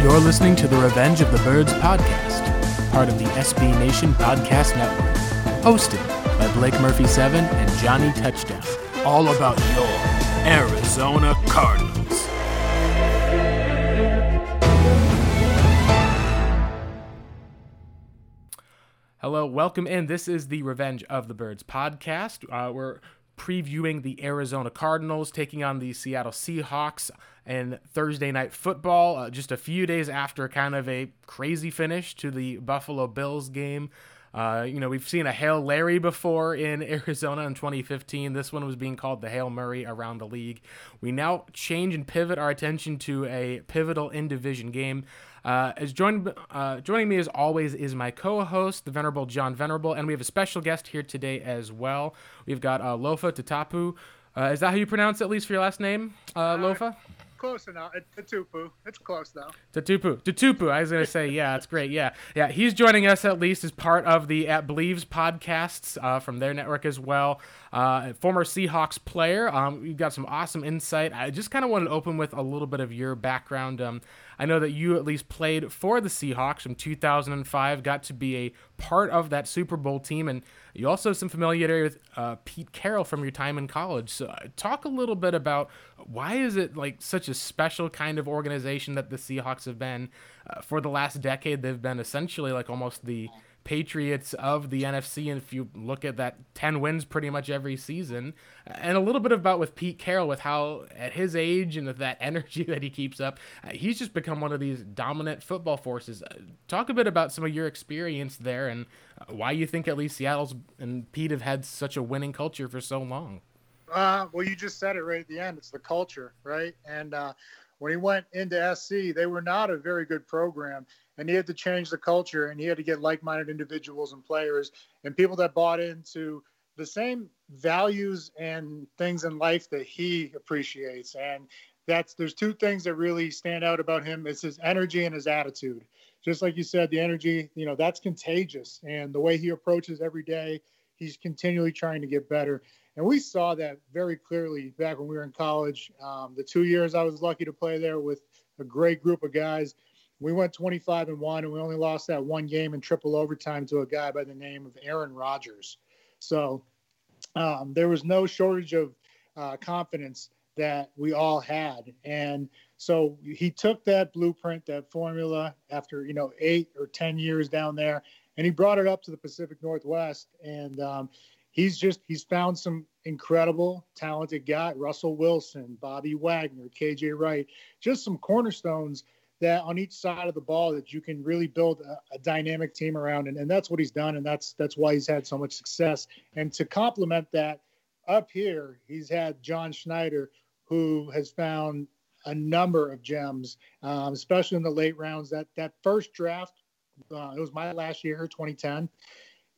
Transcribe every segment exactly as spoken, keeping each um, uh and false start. You're listening to the Revenge of the Birds Podcast, part of the S B Nation Podcast Network, hosted by Blake Murphy Seven and Johnny Touchdown. All about your Arizona Cardinals. Hello, welcome in. This is the Revenge of the Birds Podcast. Uh, we're previewing the Arizona Cardinals taking on the Seattle Seahawks in Thursday Night Football, uh, just a few days after kind of a crazy finish to the Buffalo Bills game. Uh, you know, we've seen a Hail Larry before in Arizona in twenty fifteen. This one was being called the Hail Murray around the league. We now change and pivot our attention to a pivotal in-division game. Uh, as joined, uh, joining me as always is my co-host, the Venerable John Venerable, and we have a special guest here today as well. We've got uh, Lofa Tatupu. Uh, is that how you pronounce it, at least for your last name, uh, Lofa? Close enough. Tatupu. It's close, though. Tatupu. Tatupu. I was going to say, yeah, it's great. Yeah. Yeah. He's joining us at least as part of the at Bleav's podcasts uh, from their network as well. Uh, former Seahawks player. Um, you've got some awesome insight. I just kind of wanted to open with a little bit of your background. Um, I know that you at least played for the Seahawks from two thousand five, got to be a part of that Super Bowl team, and you also have some familiarity with uh, Pete Carroll from your time in college. So uh, talk a little bit about why is it like such a special kind of organization that the Seahawks have been uh, for the last decade. They've been essentially like almost the Patriots of the N F C, and if you look at that, ten wins pretty much every season. And a little bit about with Pete Carroll, with how at his age and with that energy that he keeps up, he's just become one of these dominant football forces. Talk a bit about some of your experience there and why you think at least Seattle's and Pete have had such a winning culture for so long. Uh, well, you just said it right at the end. It's the culture, right? And uh, when he went into S C, they were not a very good program. And he had to change the culture, and he had to get like-minded individuals and players and people that bought into the same values and things in life that he appreciates. And that's there's two things that really stand out about him. It's his energy and his attitude. Just like you said, the energy, you know, that's contagious. And the way he approaches every day, he's continually trying to get better. And we saw that very clearly back when we were in college. Um, the two years I was lucky to play there with a great group of guys. We went twenty-five and one, and we only lost that one game in triple overtime to a guy by the name of Aaron Rodgers. So um, there was no shortage of uh, confidence that we all had. And so he took that blueprint, that formula, after, you know, eight or ten years down there, and he brought it up to the Pacific Northwest. And um, he's just he's found some incredible, talented guy, Russell Wilson, Bobby Wagner, K J Wright, just some cornerstones that on each side of the ball that you can really build a, a dynamic team around. And, and that's what he's done. And that's, that's why he's had so much success. And to complement that up here, he's had John Schneider, who has found a number of gems, um, especially in the late rounds. That, that first draft, uh, it was my last year, twenty ten.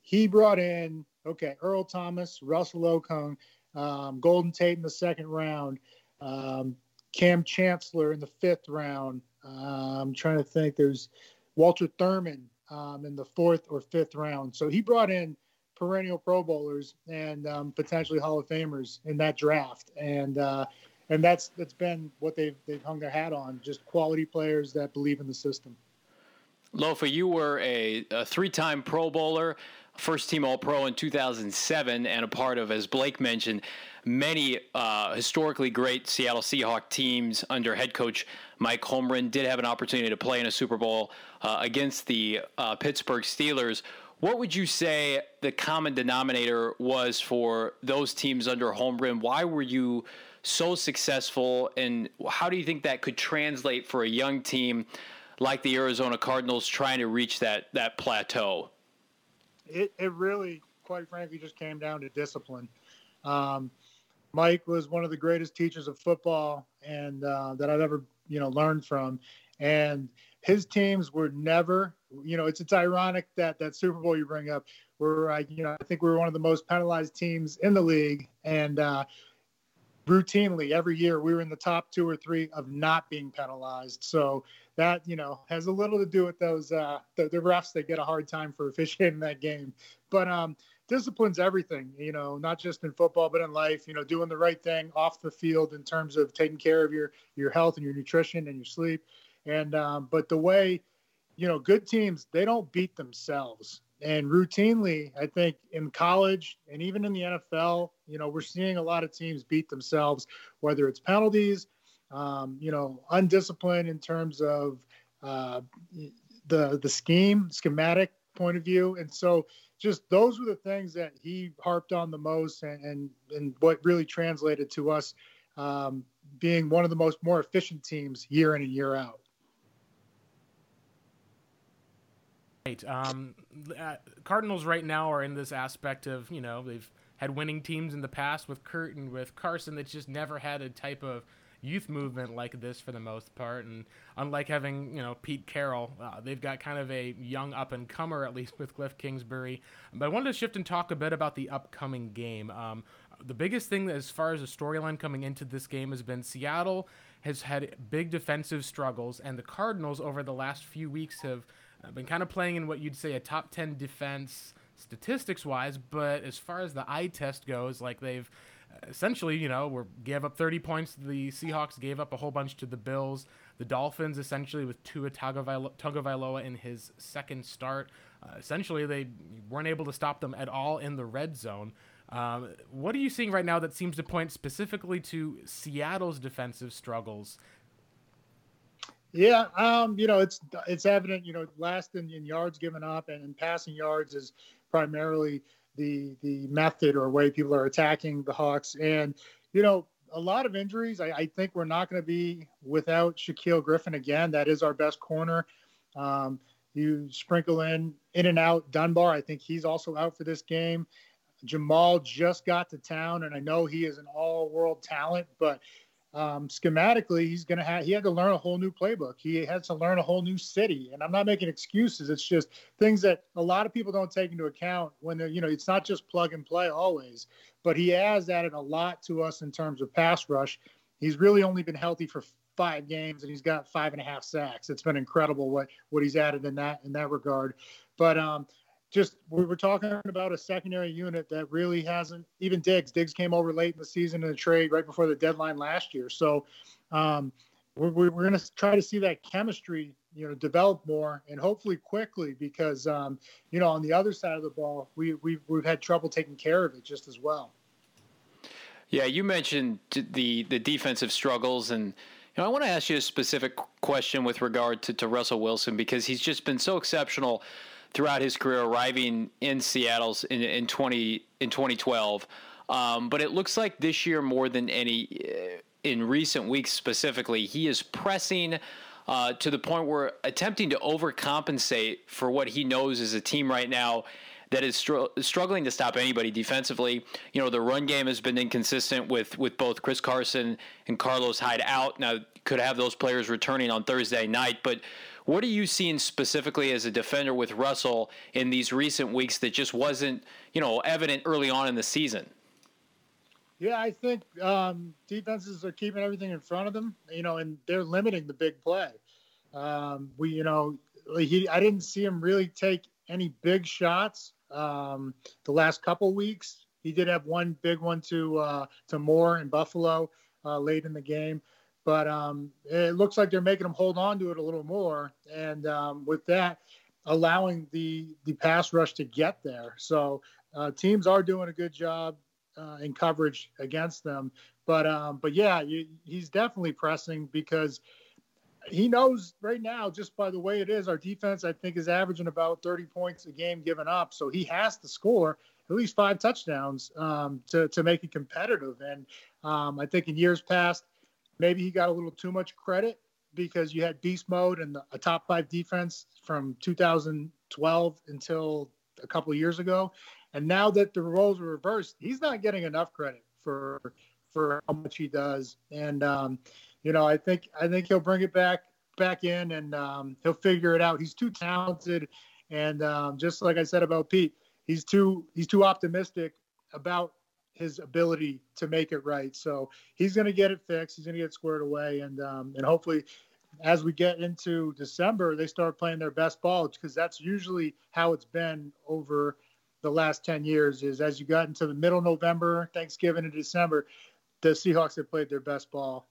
He brought in, okay, Earl Thomas, Russell Okung, um, Golden Tate in the second round, um, Kam Chancellor in the fifth round. Uh, I'm trying to think. There's Walter Thurman um, in the fourth or fifth round. So he brought in perennial Pro Bowlers and um, potentially Hall of Famers in that draft, and uh, and that's that's been what they've they've hung their hat on. Just quality players that Bleav in the system. Lofa, you were a, a three-time Pro Bowler. first-team All-Pro in two thousand seven and a part of, as Blake mentioned, many uh, historically great Seattle Seahawks teams under head coach Mike Holmgren. Did have an opportunity to play in a Super Bowl uh, against the uh, Pittsburgh Steelers. What would you say the common denominator was for those teams under Holmgren? Why were you so successful, and how do you think that could translate for a young team like the Arizona Cardinals trying to reach that that plateau? It it really, quite frankly, just came down to discipline. Um, Mike was one of the greatest teachers of football and uh, that I've ever, you know, learned from. And his teams were never, you know, it's it's ironic that that Super Bowl you bring up, where I, you know, I think we were one of the most penalized teams in the league, and uh, routinely every year we were in the top two or three of not being penalized. So that, you know, has a little to do with those uh, the, the refs. They get a hard time for officiating that game, but um, discipline's everything. You know, not just in football, but in life. You know, doing the right thing off the field in terms of taking care of your your health and your nutrition and your sleep. And um, but the way, you know, good teams, they don't beat themselves. And routinely, I think in college and even in the N F L, you know, we're seeing a lot of teams beat themselves, whether it's penalties. Um, you know, undisciplined in terms of uh, the the scheme, schematic point of view. And so just those were the things that he harped on the most, and and, and what really translated to us um, being one of the most more efficient teams year in and year out. Right. Um, uh, Cardinals right now are in this aspect of, you know, they've had winning teams in the past with Kurt and with Carson that's just never had a type of youth movement like this for the most part. And unlike having, you know, Pete Carroll, uh, they've got kind of a young up-and-comer, at least with Cliff Kingsbury. But I wanted to shift and talk a bit about the upcoming game. Um, the biggest thing as far as the storyline coming into this game has been Seattle has had big defensive struggles, and the Cardinals over the last few weeks have been kind of playing in what you'd say a top ten defense statistics-wise, but as far as the eye test goes, like they've essentially, you know, we gave up thirty points. The Seahawks gave up a whole bunch to the Bills. The Dolphins, essentially, with Tua Tagovailoa in his second start, uh, essentially they weren't able to stop them at all in the red zone. Um, what are you seeing right now that seems to point specifically to Seattle's defensive struggles? Yeah, um, you know, it's it's evident. You know, last in, in yards given up, and in passing yards is primarily the the method or way people are attacking the Hawks. And, you know, a lot of injuries. I, I think we're not going to be without Shaquille Griffin again. That is our best corner. Um, you sprinkle in, in and out Dunbar. I think he's also out for this game. Jamal just got to town, and I know he is an all-world talent, but um, schematically he's going to have, he had to learn a whole new playbook. He had to learn a whole new city, and I'm not making excuses. It's just things that a lot of people don't take into account when they're, you know, it's not just plug and play always, but he has added a lot to us in terms of pass rush. He's really only been healthy for five games and he's got five and a half sacks. It's been incredible what, what he's added in that, in that regard. But, um, just we were talking about a secondary unit that really hasn't even Diggs. Diggs came over late in the season in a trade right before the deadline last year. So um, we're, we're going to try to see that chemistry, you know, develop more and hopefully quickly because, um, you know, on the other side of the ball, we, we've, we've had trouble taking care of it just as well. Yeah, you mentioned the, the defensive struggles, and you know, I want to ask you a specific question with regard to, to Russell Wilson because he's just been so exceptional throughout his career, arriving in Seattle's in, in twenty in twenty twelve, um, but it looks like this year more than any in recent weeks specifically, he is pressing uh, to the point where attempting to overcompensate for what he knows is a team right now that is str- struggling to stop anybody defensively. You know, the run game has been inconsistent with with both Chris Carson and Carlos Hyde out. Now could have those players returning on Thursday night, but what are you seeing specifically as a defender with Russell in these recent weeks that just wasn't, you know, evident early on in the season? Yeah, I think um, defenses are keeping everything in front of them, you know, and they're limiting the big play. Um, we, you know, he, I didn't see him really take any big shots um, the last couple weeks. He did have one big one to uh, to Moore in Buffalo uh, late in the game. But um, it looks like they're making them hold on to it a little more. And um, with that, allowing the the pass rush to get there. So uh, teams are doing a good job uh, in coverage against them. But um, but yeah, you, he's definitely pressing because he knows right now, just by the way it is, our defense, I think, is averaging about thirty points a game given up. So he has to score at least five touchdowns um, to, to make it competitive. And um, I think in years past, maybe he got a little too much credit because you had beast mode and the, a top five defense from two thousand twelve until a couple of years ago. And now that the roles are reversed, he's not getting enough credit for for how much he does. And, um, you know, I think I think he'll bring it back back in and um, he'll figure it out. He's too talented. And um, just like I said about Pete, he's too he's too optimistic about his ability to make it right. So he's going to get it fixed. He's going to get squared away. And, um, and hopefully as we get into December, they start playing their best ball, because that's usually how it's been over the last ten years, is as you got into the middle of November, Thanksgiving and December, the Seahawks have played their best ball.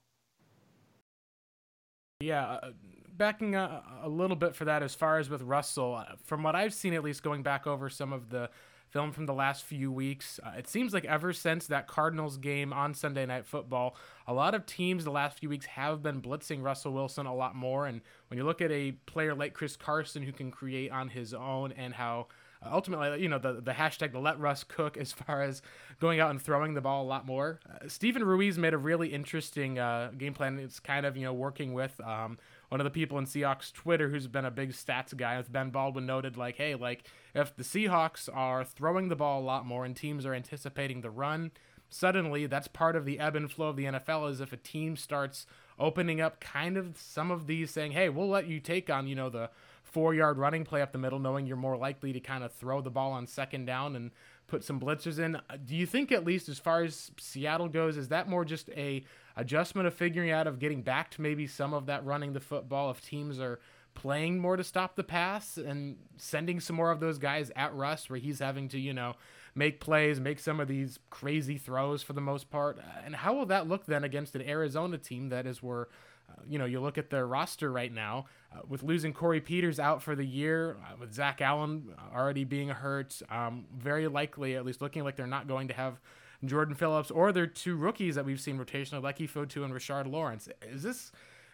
Yeah. Uh, backing a, a little bit for that, as far as with Russell, from what I've seen, at least going back over some of the film from the last few weeks, Uh, it seems like ever since that Cardinals game on Sunday Night Football, a lot of teams the last few weeks have been blitzing Russell Wilson a lot more. And when you look at a player like Chris Carson, who can create on his own, and how uh, ultimately, you know, the, the hashtag, the let Russ cook, as far as going out and throwing the ball a lot more. Uh, Steven Ruiz made a really interesting uh, game plan. It's kind of, you know, working with um, one of the people in Seahawks Twitter who's been a big stats guy, with Ben Baldwin, noted like, hey, like if the Seahawks are throwing the ball a lot more and teams are anticipating the run, suddenly that's part of the ebb and flow of the N F L, is if a team starts opening up kind of some of these, saying, hey, we'll let you take on, you know, the four-yard running play up the middle, knowing you're more likely to kind of throw the ball on second down and put some blitzers in. Do you think, at least as far as Seattle goes, is that more just a adjustment of figuring out of getting back to maybe some of that running the football if teams are playing more to stop the pass, and sending some more of those guys at Russ where he's having to, you know, make plays, make some of these crazy throws for the most part? And how will that look then against an Arizona team that is where, uh, you know, you look at their roster right now uh, with losing Corey Peters out for the year, uh, with Zach Allen already being hurt, um, very likely, at least looking like they're not going to have Jordan Phillips or their two rookies that we've seen rotational, Lucky Fotu and Rashard Lawrence. Is this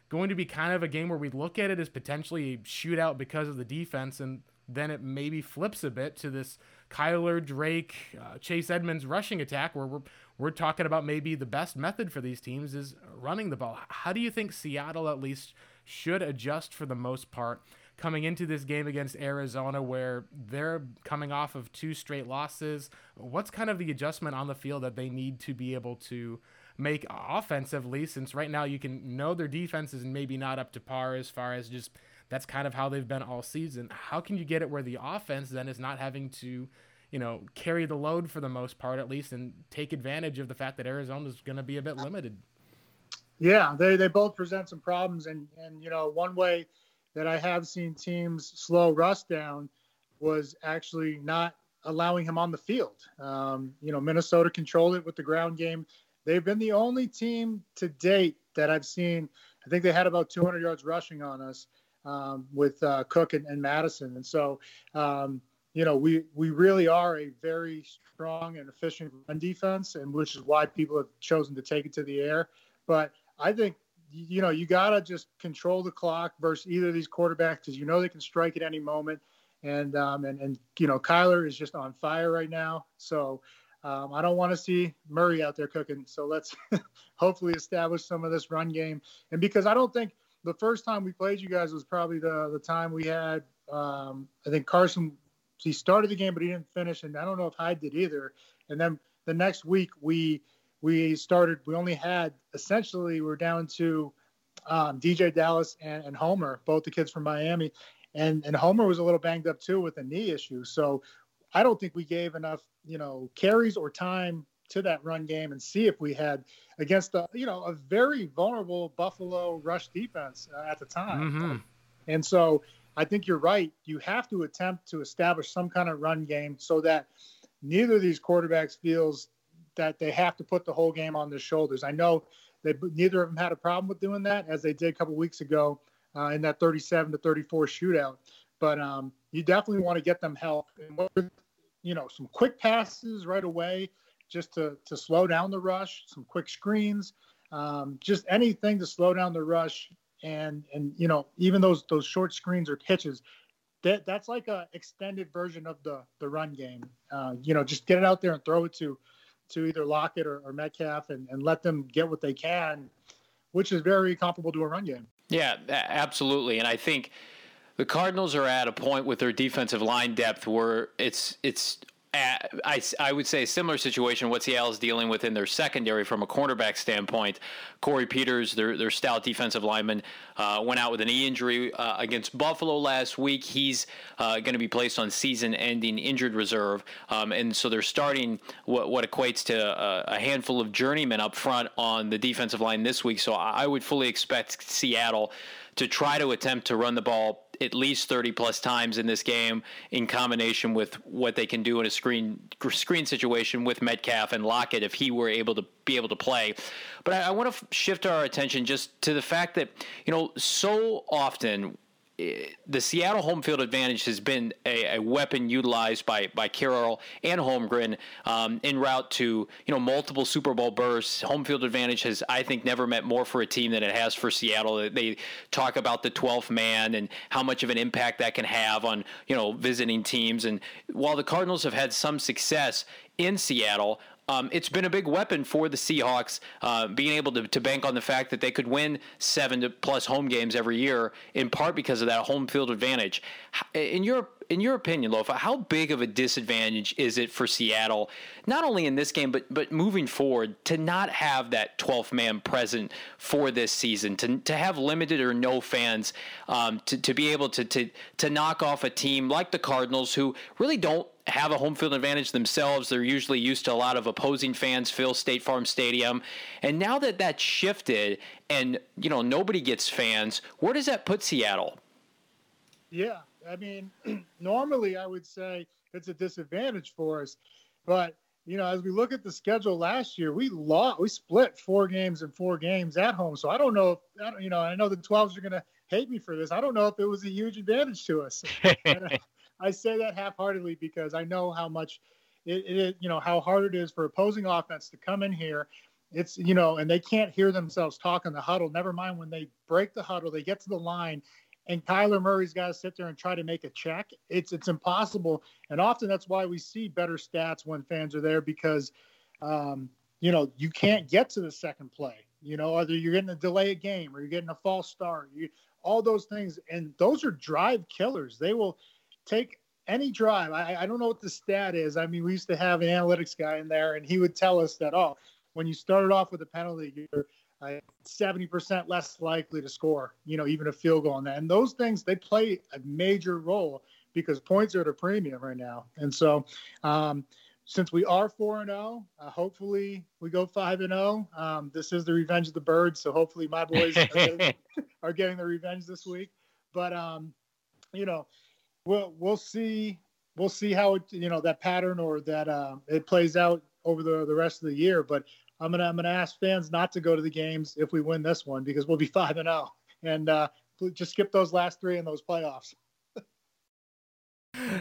going to be kind of a game where we look at it as potentially a shootout because of the defense, and then it maybe flips a bit to this Kyler, Drake, uh, Chase Edmonds rushing attack, where we're we're talking about maybe the best method for these teams is running the ball? How do you think Seattle at least should adjust for the most part coming into this game against Arizona, where they're coming off of two straight losses? What's kind of the adjustment on the field that they need to be able to make offensively, since right now you can know their defense is maybe not up to par, as far as just that's kind of how they've been all season? How can you get it where the offense then is not having to, you know, carry the load for the most part, at least, and take advantage of the fact that Arizona is going to be a bit limited? Yeah, they, they both present some problems. And, and, you know, one way that I have seen teams slow Russ down was actually not allowing him on the field. Um, you know, Minnesota controlled it with the ground game. They've been the only team to date that I've seen. I think they had about two hundred yards rushing on us um, with uh, Cook and, and Madison. And so, um, you know, we, we really are a very strong and efficient run defense, and which is why people have chosen to take it to the air. But I think, you know, you got to just control the clock versus either of these quarterbacks, because you know they can strike at any moment. And, um, and, and you know, Kyler is just on fire right now. So, Um, I don't want to see Murray out there cooking. So let's hopefully establish some of this run game. And because I don't think the first time we played you guys was probably the, the time we had, um, I think Carson, he started the game, but he didn't finish. And I don't know if Hyde did either. And then the next week we, we started, we only had, essentially we were down to um, D J Dallas and, and Homer, both the kids from Miami. And, and Homer was a little banged up too with a knee issue. So I don't think we gave enough, you know, carries or time to that run game, and see if we had against the, you know, a very vulnerable Buffalo rush defense uh, at the time. Mm-hmm. And so I think you're right. You have to attempt to establish some kind of run game so that neither of these quarterbacks feels that they have to put the whole game on their shoulders. I know that neither of them had a problem with doing that, as they did a couple of weeks ago uh, in that thirty-seven to thirty-four shootout. But, um, you definitely want to get them help. And what, you know, some quick passes right away just to, to slow down the rush, some quick screens, um, just anything to slow down the rush. And, and you know, even those those short screens or pitches, that that's like a extended version of the the run game. Uh, you know, just get it out there and throw it to to either Lockett or, or Metcalf and, and let them get what they can, which is very comparable to a run game. Yeah, absolutely. And I think the Cardinals are at a point with their defensive line depth where it's it's at, I, I would say a similar situation what Seattle's dealing with in their secondary from a cornerback standpoint. Corey Peters, their their stout defensive lineman, uh, went out with a knee injury uh, against Buffalo last week. He's uh, going to be placed on season-ending injured reserve, um, and so they're starting what, what equates to a, a handful of journeymen up front on the defensive line this week. So I would fully expect Seattle to try to attempt to run the ball at least thirty plus times in this game in combination with what they can do in a screen screen situation with Metcalf and Lockett if he were able to be able to play. But I, I want to f- shift our attention just to the fact that, you know, so often the Seattle home field advantage has been a, a weapon utilized by by Carroll and Holmgren um, en route to, you know, multiple Super Bowl bursts. Home field advantage has, I think, never meant more for a team than it has for Seattle. They talk about the twelfth man and how much of an impact that can have on, you know, visiting teams. And while the Cardinals have had some success in Seattle, Um, it's been a big weapon for the Seahawks, uh, being able to, to bank on the fact that they could win seven-plus home games every year, in part because of that home field advantage. In your in your opinion, Lofa, how big of a disadvantage is it for Seattle, not only in this game but but moving forward, to not have that twelfth man present for this season, to to have limited or no fans, um, to to be able to to to knock off a team like the Cardinals who really don't have a home field advantage themselves. They're usually used to a lot of opposing fans fill State Farm Stadium. And now that that's shifted and, you know, nobody gets fans, where does that put Seattle? Yeah, I mean, normally I would say it's a disadvantage for us. But, you know, as we look at the schedule last year, we lost, we split four games and four games at home. So I don't know, if, I don't, you know, I know the twelves are going to hate me for this. I don't know if it was a huge advantage to us. I say that half-heartedly because I know how much it, it, you know, how hard it is for opposing offense to come in here. It's, you know, and they can't hear themselves talk in the huddle. Never mind when they break the huddle, they get to the line and Kyler Murray's got to sit there and try to make a check. It's, it's impossible. And often that's why we see better stats when fans are there because, um, you know, you can't get to the second play, you know, either you're getting a delay a game or you're getting a false start, you, all those things. And those are drive killers. They will take any drive. I, I don't know what the stat is. I mean, we used to have an analytics guy in there, and he would tell us that, oh, when you started off with a penalty, you're uh, seventy percent less likely to score, you know, even a field goal on that. And those things, they play a major role because points are at a premium right now. And so um, since we are four and oh, uh, hopefully we go five and oh. Um, this is the Revenge of the Birds, so hopefully my boys are, getting, are getting the revenge this week. But, um, you know, We'll we'll see we'll see how it, you know, that pattern or that uh, it plays out over the the rest of the year. But I'm gonna I'm gonna ask fans not to go to the games if we win this one because we'll be five and zero and uh, just skip those last three in those playoffs.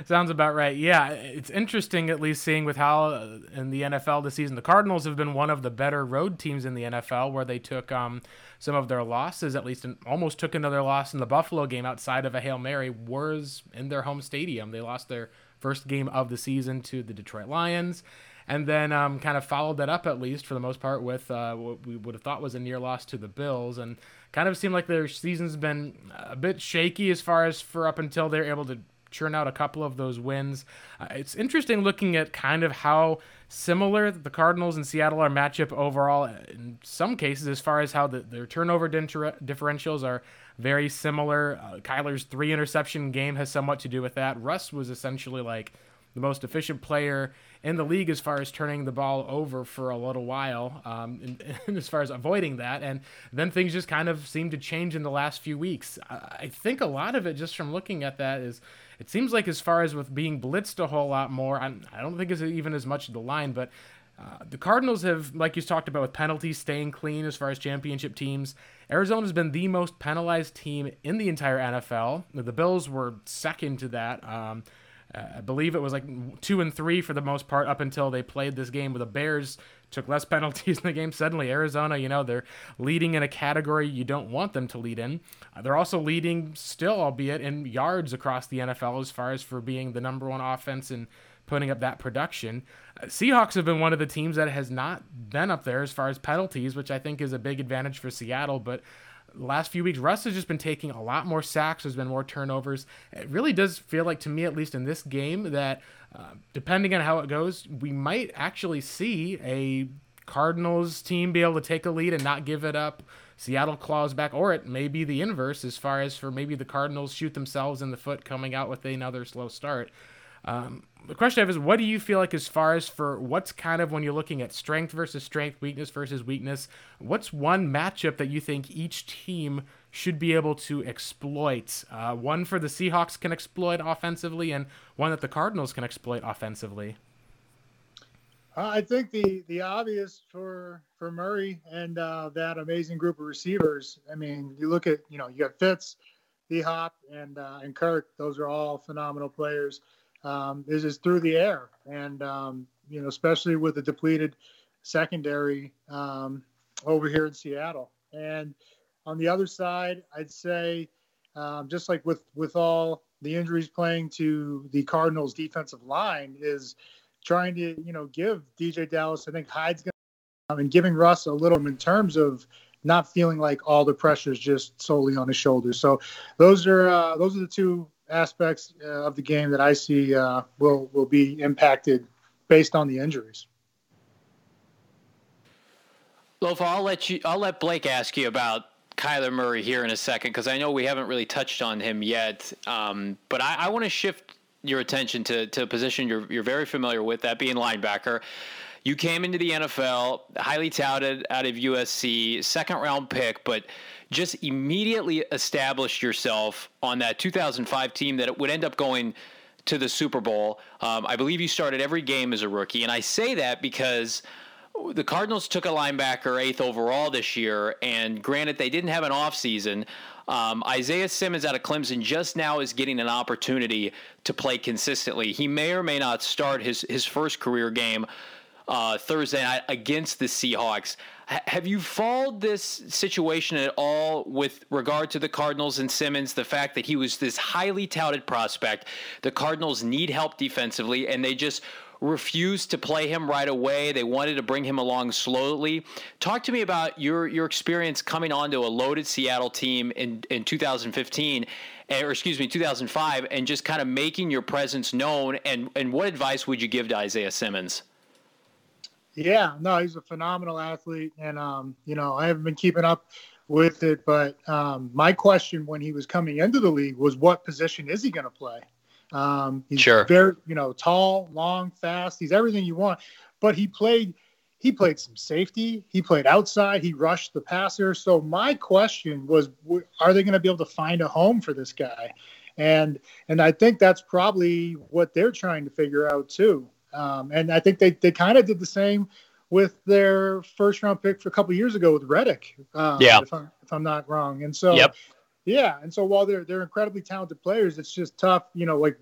Sounds about right. Yeah, it's interesting at least seeing with how uh, in the N F L this season, the Cardinals have been one of the better road teams in the N F L where they took um, some of their losses, at least an, almost took another loss in the Buffalo game outside of a Hail Mary, was in their home stadium. They lost their first game of the season to the Detroit Lions and then um, kind of followed that up at least for the most part with uh, what we would have thought was a near loss to the Bills, and kind of seemed like their season's been a bit shaky as far as for up until they're able to churn out a couple of those wins. Uh, it's interesting looking at kind of how similar the Cardinals and Seattle are matchup overall in some cases as far as how the, their turnover differentials are very similar. Uh, Kyler's three interception game has somewhat to do with that. Russ was essentially like the most efficient player in the league as far as turning the ball over for a little while, um, and, and as far as avoiding that. And then things just kind of seem to change in the last few weeks. I, I think a lot of it just from looking at that is it seems like as far as with being blitzed a whole lot more, I'm, I don't think it's even as much the line, but Uh, the Cardinals have, like you talked about with penalties, staying clean as far as championship teams. Arizona's been the most penalized team in the entire N F L. The Bills were second to that. Um, I Bleav it was like two and three for the most part up until they played this game where the Bears took less penalties in the game. Suddenly, Arizona, you know, they're leading in a category you don't want them to lead in. Uh, they're also leading still, albeit in yards across the N F L as far as for being the number one offense and putting up that production. Uh, Seahawks have been one of the teams that has not been up there as far as penalties, which I think is a big advantage for Seattle. But the last few weeks, Russ has just been taking a lot more sacks. There's been more turnovers. It really does feel like, to me at least in this game, that uh, depending on how it goes, we might actually see a Cardinals team be able to take a lead and not give it up. Seattle claws back, or it may be the inverse as far as for maybe the Cardinals shoot themselves in the foot coming out with another slow start. Um, the question I have is, what do you feel like as far as for what's kind of, when you're looking at strength versus strength, weakness versus weakness, what's one matchup that you think each team should be able to exploit? Uh, one for the Seahawks can exploit offensively and one that the Cardinals can exploit offensively. Uh, I think the, the obvious for, for Murray and uh, that amazing group of receivers. I mean, you look at, you know, you got Fitz, D-Hop, and, uh, and Kirk. Those are all phenomenal players. Um, is is through the air, and um, you know, especially with the depleted secondary um, over here in Seattle. And on the other side, I'd say um, just like with with all the injuries playing to the Cardinals' defensive line, is trying to you know give D J Dallas, I think Hyde's going um, and giving Russ a little in terms of not feeling like all the pressure is just solely on his shoulders. So those are uh, those are the two aspects uh, of the game that I see uh, will will be impacted based on the injuries. Lofa, I'll let you. I'll let Blake ask you about Kyler Murray here in a second because I know we haven't really touched on him yet. Um, but I, I want to shift your attention to to a position you're you're very familiar with, that being linebacker. You came into the N F L highly touted out of U S C, second round pick, but just immediately established yourself on that two thousand five team that it would end up going to the Super Bowl. Um, I Bleav you started every game as a rookie. And I say that because the Cardinals took a linebacker eighth overall this year. And granted, they didn't have an offseason. Um, Isaiah Simmons out of Clemson just now is getting an opportunity to play consistently. He may or may not start his, his first career game uh, Thursday night against the Seahawks. Have you followed this situation at all with regard to the Cardinals and Simmons, the fact that he was this highly touted prospect? The Cardinals need help defensively, and they just refused to play him right away. They wanted to bring him along slowly. Talk to me about your your experience coming onto a loaded Seattle team in, in two thousand fifteen, or excuse me, two thousand five, and just kind of making your presence known, and, and what advice would you give to Isaiah Simmons? Yeah, no, he's a phenomenal athlete, and, um, you know, I haven't been keeping up with it, but um, my question when he was coming into the league was, what position is he going to play? Um, he's sure. very, you know, tall, long, fast. He's everything you want, but he played he played some safety. He played outside. He rushed the passer. So my question was, are they going to be able to find a home for this guy? And and I think that's probably what they're trying to figure out, too. Um, and I think they, they kind of did the same with their first round pick for a couple of years ago with Reddick, um, yeah. if, I'm, if I'm not wrong. And so, yep. yeah. And so while they're, they're incredibly talented players, it's just tough, you know, like,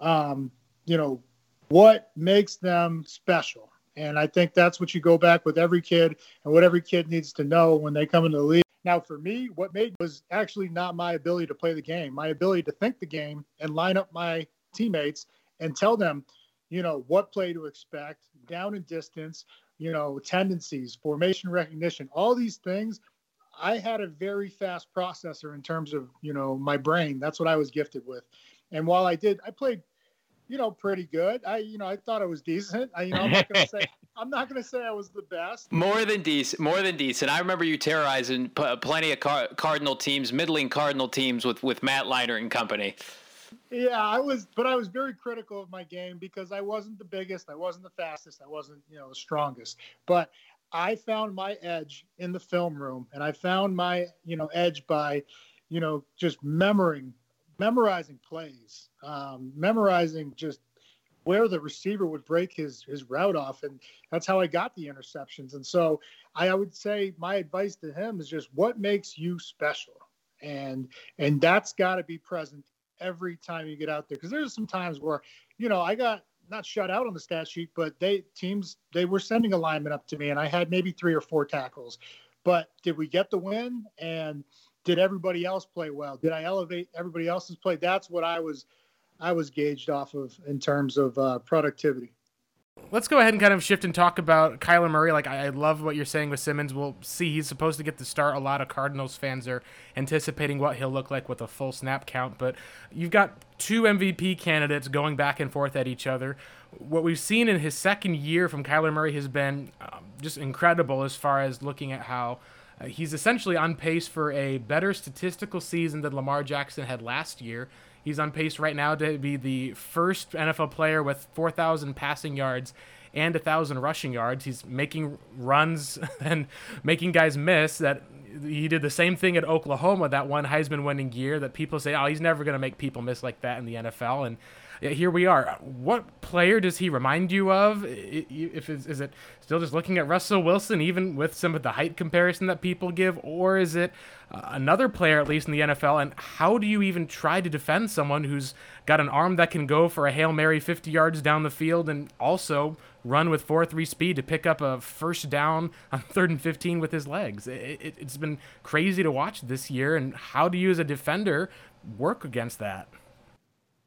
um, you know, what makes them special. And I think that's what you go back with every kid and what every kid needs to know when they come into the league. Now, for me, what made was actually not my ability to play the game, my ability to think the game and line up my teammates and tell them, you know, what play to expect, down and distance, you know, tendencies, formation recognition, all these things. I had a very fast processor in terms of, you know, my brain. That's what I was gifted with. And while I did, I played, you know, pretty good. I, you know, I thought I was decent. I, you know, I'm not going to say, I'm not going to say I was the best. More than decent, more than decent. I remember you terrorizing p- plenty of car- Cardinal teams, middling Cardinal teams with, with Matt Leinart and company. Yeah, I was, but I was very critical of my game because I wasn't the biggest, I wasn't the fastest, I wasn't, you know, the strongest. But I found my edge in the film room, and I found my, you know, edge by, you know, just memorizing, memorizing plays, um, memorizing just where the receiver would break his his route off. And that's how I got the interceptions. And so I, I would say my advice to him is just what makes you special. And and that's got to be present every time you get out there, because there's some times where, you know, I got not shut out on the stat sheet, but they teams, they were sending a lineman up to me and I had maybe three or four tackles. But did we get the win? And did everybody else play well? Did I elevate everybody else's play? That's what I was I was gauged off of in terms of uh, productivity. Let's go ahead and kind of shift and talk about Kyler Murray. Like, I love what you're saying with Simmons. We'll see he's supposed to get the start. A lot of Cardinals fans are anticipating what he'll look like with a full snap count. But you've got two M V P candidates going back and forth at each other. What we've seen in his second year from Kyler Murray has been um, just incredible as far as looking at how uh, he's essentially on pace for a better statistical season than Lamar Jackson had last year. He's on pace right now to be the first N F L player with four thousand passing yards and one thousand rushing yards. He's making runs and making guys miss. That he did the same thing at Oklahoma, that one Heisman-winning year, that people say, oh, he's never going to make people miss like that in the N F L. And yeah, here we are. What player does he remind you of? If it's, is it still just looking at Russell Wilson, even with some of the height comparison that people give, or is it uh, another player, at least in the N F L? And how do you even try to defend someone who's got an arm that can go for a Hail Mary fifty yards down the field and also run with four three speed to pick up a first down on third and fifteen with his legs? It, it, it's been crazy to watch this year. And how do you, as a defender, work against that?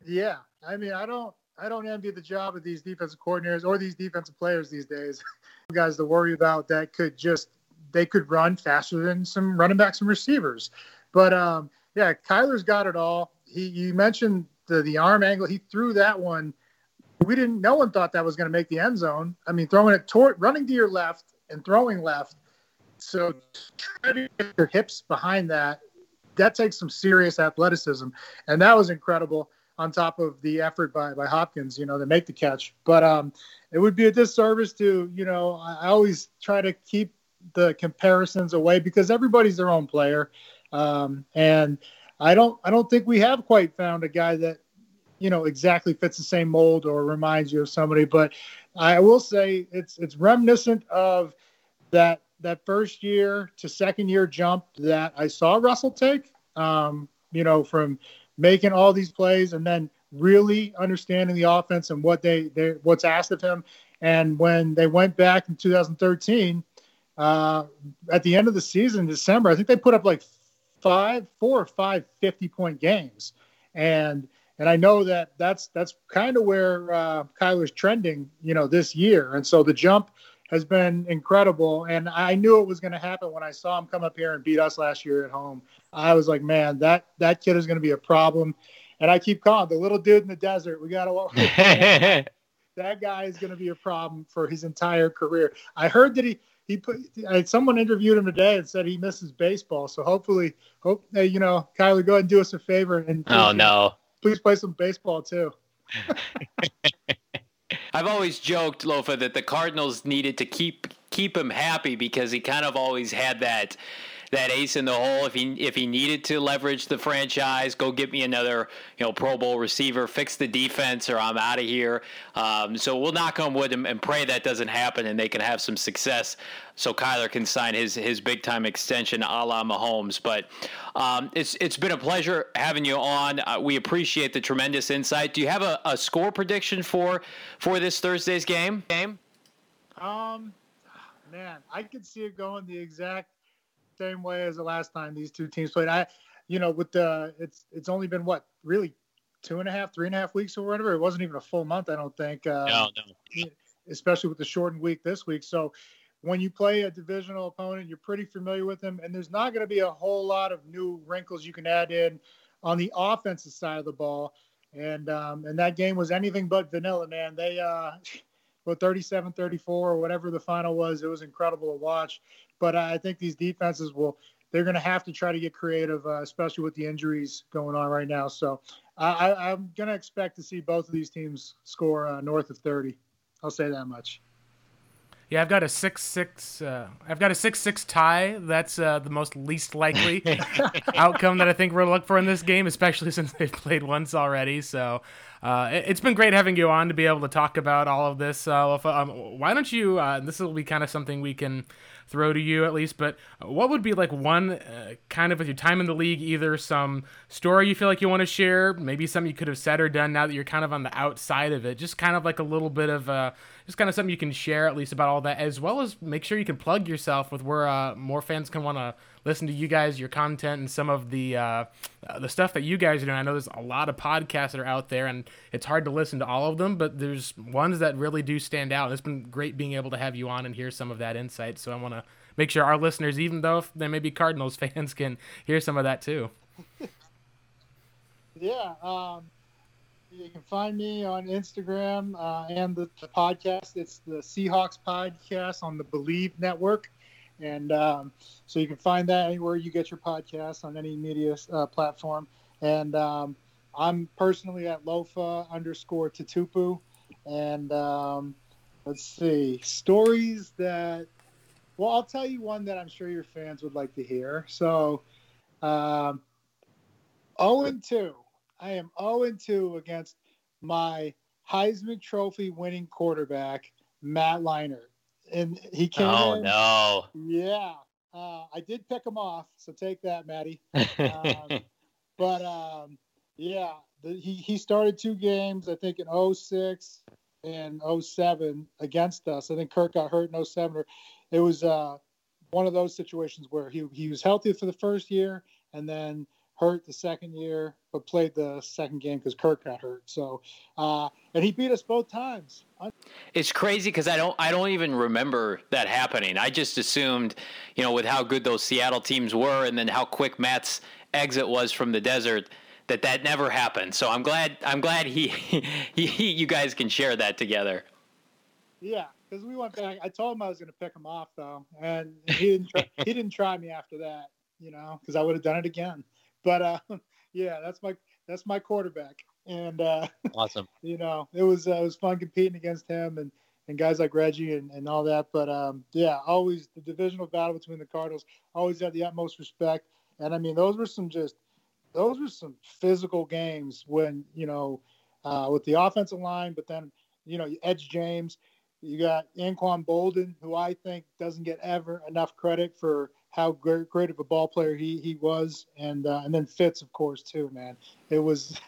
Yeah. I mean, I don't, I don't envy the job of these defensive coordinators or these defensive players these days. Guys to worry about that could just, they could run faster than some running backs and receivers. But um, yeah, Kyler's got it all. He, you mentioned the the arm angle. He threw that one. We didn't. No one thought that was going to make the end zone. I mean, throwing it toward, running to your left and throwing left. So try to get your hips behind that. That takes some serious athleticism, and that was incredible. On top of the effort by, by Hopkins, you know, to make the catch. But um, it would be a disservice to, you know, I always try to keep the comparisons away because everybody's their own player. Um, and I don't, I don't think we have quite found a guy that, you know, exactly fits the same mold or reminds you of somebody. But I will say it's, it's reminiscent of that, that first year to second year jump that I saw Russell take, um, you know, from, making all these plays and then really understanding the offense and what they, they what's asked of him. And when they went back in two thousand thirteen, uh, at the end of the season, December, I think they put up like five, four or five fifty-point games. And and I know that that's that's kind of where uh, Kyler's trending, you know, this year. And so the jump has been incredible. And I knew it was going to happen when I saw him come up here and beat us last year at home. I was like, man, that, that kid is going to be a problem. And I keep calling the little dude in the desert. We got to walk. That guy is going to be a problem for his entire career. I heard that he, he put, someone interviewed him today and said he misses baseball. So hopefully, hope you know, Kyler, go ahead and do us a favor. And please, oh no, please play some baseball too. I've always joked, Lofa, that the Cardinals needed to keep keep him happy because he kind of always had that that ace in the hole. If he if he needed to leverage the franchise, go get me another, you know, Pro Bowl receiver, fix the defense, or I'm out of here. Um, so we'll knock on wood and, and pray that doesn't happen and they can have some success so Kyler can sign his his big-time extension a la Mahomes. But um, it's it's been a pleasure having you on. Uh, we appreciate the tremendous insight. Do you have a, a score prediction for for this Thursday's game? Game? Um, man, I could see it going the exact same way as the last time these two teams played. I, you know, with the it's it's only been what really two and a half, three and a half weeks or whatever. It wasn't even a full month, I don't think. Uh, no, no. Especially with the shortened week this week. So when you play a divisional opponent, you're pretty familiar with them, and there's not going to be a whole lot of new wrinkles you can add in on the offensive side of the ball. And um, and that game was anything but vanilla, man. They uh, well, thirty-seven thirty-four or whatever the final was. It was incredible to watch. But I think these defenses will – they're going to have to try to get creative, uh, especially with the injuries going on right now. So I, I'm going to expect to see both of these teams score uh, north of thirty. I'll say that much. Yeah, I've got a six six. Uh, I've got a six six tie. That's uh, the most least likely outcome that I think we're looking for in this game, especially since they've played once already. So uh, it, it's been great having you on to be able to talk about all of this. Uh, if, um, why don't you? Uh, this will be kind of something we can throw to you at least. But what would be like one uh, kind of with your time in the league, either some story you feel like you want to share, maybe something you could have said or done now that you're kind of on the outside of it, just kind of like a little bit of uh, just kind of something you can share at least about all that, as well as make sure you can plug yourself with where uh, more fans can want to listen to you guys, your content, and some of the uh, the stuff that you guys are doing. I know there's a lot of podcasts that are out there, and it's hard to listen to all of them, but there's ones that really do stand out. It's been great being able to have you on and hear some of that insight. So I want to make sure our listeners, even though they may be Cardinals fans, can hear some of that too. Yeah, um, you can find me on Instagram uh, and the, the podcast. It's the Seahawks Podcast on the Bleav Network. And um, so you can find that anywhere you get your podcasts on any media uh, platform. And um, I'm personally at Lofa underscore Tatupu. And um, let's see, stories that, well, I'll tell you one that I'm sure your fans would like to hear. So um, oh and two. I am oh and two against my Heisman Trophy winning quarterback, Matt Leinart. And he came oh, in. Oh, no. Yeah. Uh, I did pick him off, so take that, Matty. Um, but, um, yeah, the, he, he started two games, I think, in oh six and oh seven against us. I think Kirk got hurt in oh seven. It was uh, one of those situations where he, he was healthy for the first year and then hurt the second year, but played the second game because Kirk got hurt. So, uh, and he beat us both times. It's crazy because I don't, I don't even remember that happening. I just assumed, you know, with how good those Seattle teams were, and then how quick Matt's exit was from the desert, that that never happened. So I'm glad, I'm glad he, he, he you guys can share that together. Yeah, because we went back. I told him I was going to pick him off though, and he didn't, try, he didn't try me after that, you know, because I would have done it again. But uh, yeah, that's my that's my quarterback, and uh, awesome. You know, it was uh, it was fun competing against him and, and guys like Reggie and, and all that. But um, yeah, always the divisional battle between the Cardinals. Always had the utmost respect, and I mean, those were some just those were some physical games when you know uh, with the offensive line. But then you know, you edge James, you got Anquan Bolden, who I think doesn't get ever enough credit for how great, great of a ball player he, he was. And uh, and then Fitz, of course, too, man. It was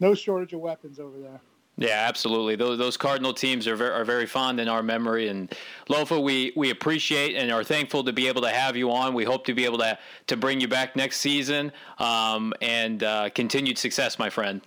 no shortage of weapons over there. Yeah, absolutely. Those, those Cardinal teams are very, are very fond in our memory. And, Lofa, we, we appreciate and are thankful to be able to have you on. We hope to be able to, to bring you back next season. Um, and uh, continued success, my friend.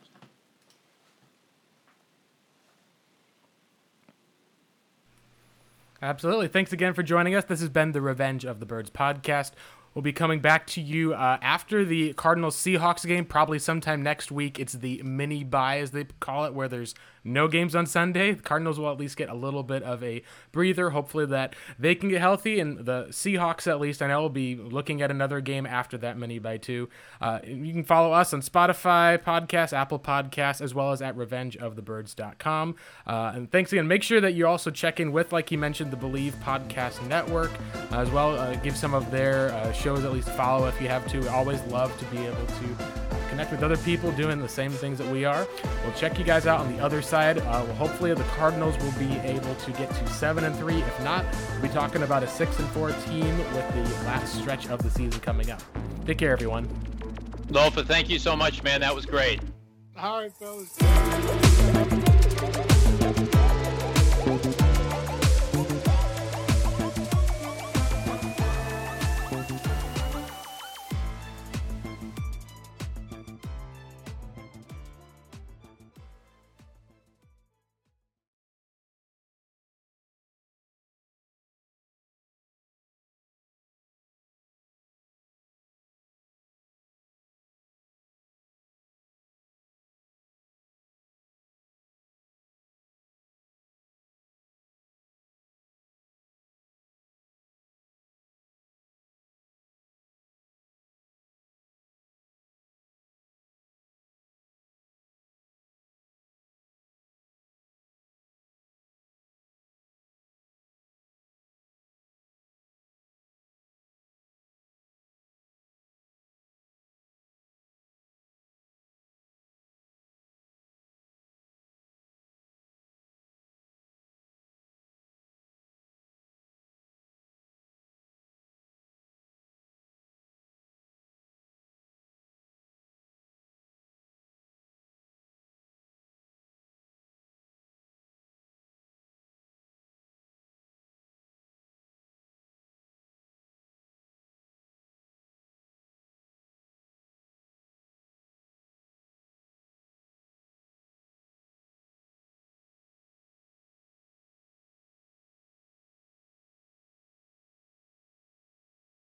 Absolutely. Thanks again for joining us. This has been the Revenge of the Birds podcast. We'll be coming back to you uh, after the Cardinals-Seahawks game, probably sometime next week. It's the mini-bye, as they call it, where there's no games on Sunday. The Cardinals will at least get a little bit of a breather, hopefully that they can get healthy, and the Seahawks at least, I know, will be looking at another game after that mini-bye too. Uh, you can follow us on Spotify Podcasts, Apple Podcasts, as well as at revenge of the birds dot com. Uh, and thanks again. Make sure that you also check in with, like he mentioned, the Bleav Podcast Network, uh, as well uh, give some of their uh, shows at least follow if you have to. We always love to be able to connect with other people doing the same things that we are. We'll check you guys out on the other side. Uh, well, hopefully the Cardinals will be able to get to seven and three. If not, we'll be talking about a six and four team with the last stretch of the season coming up. Take care, everyone. Lofa, thank you so much, man. That was great. All right, fellas.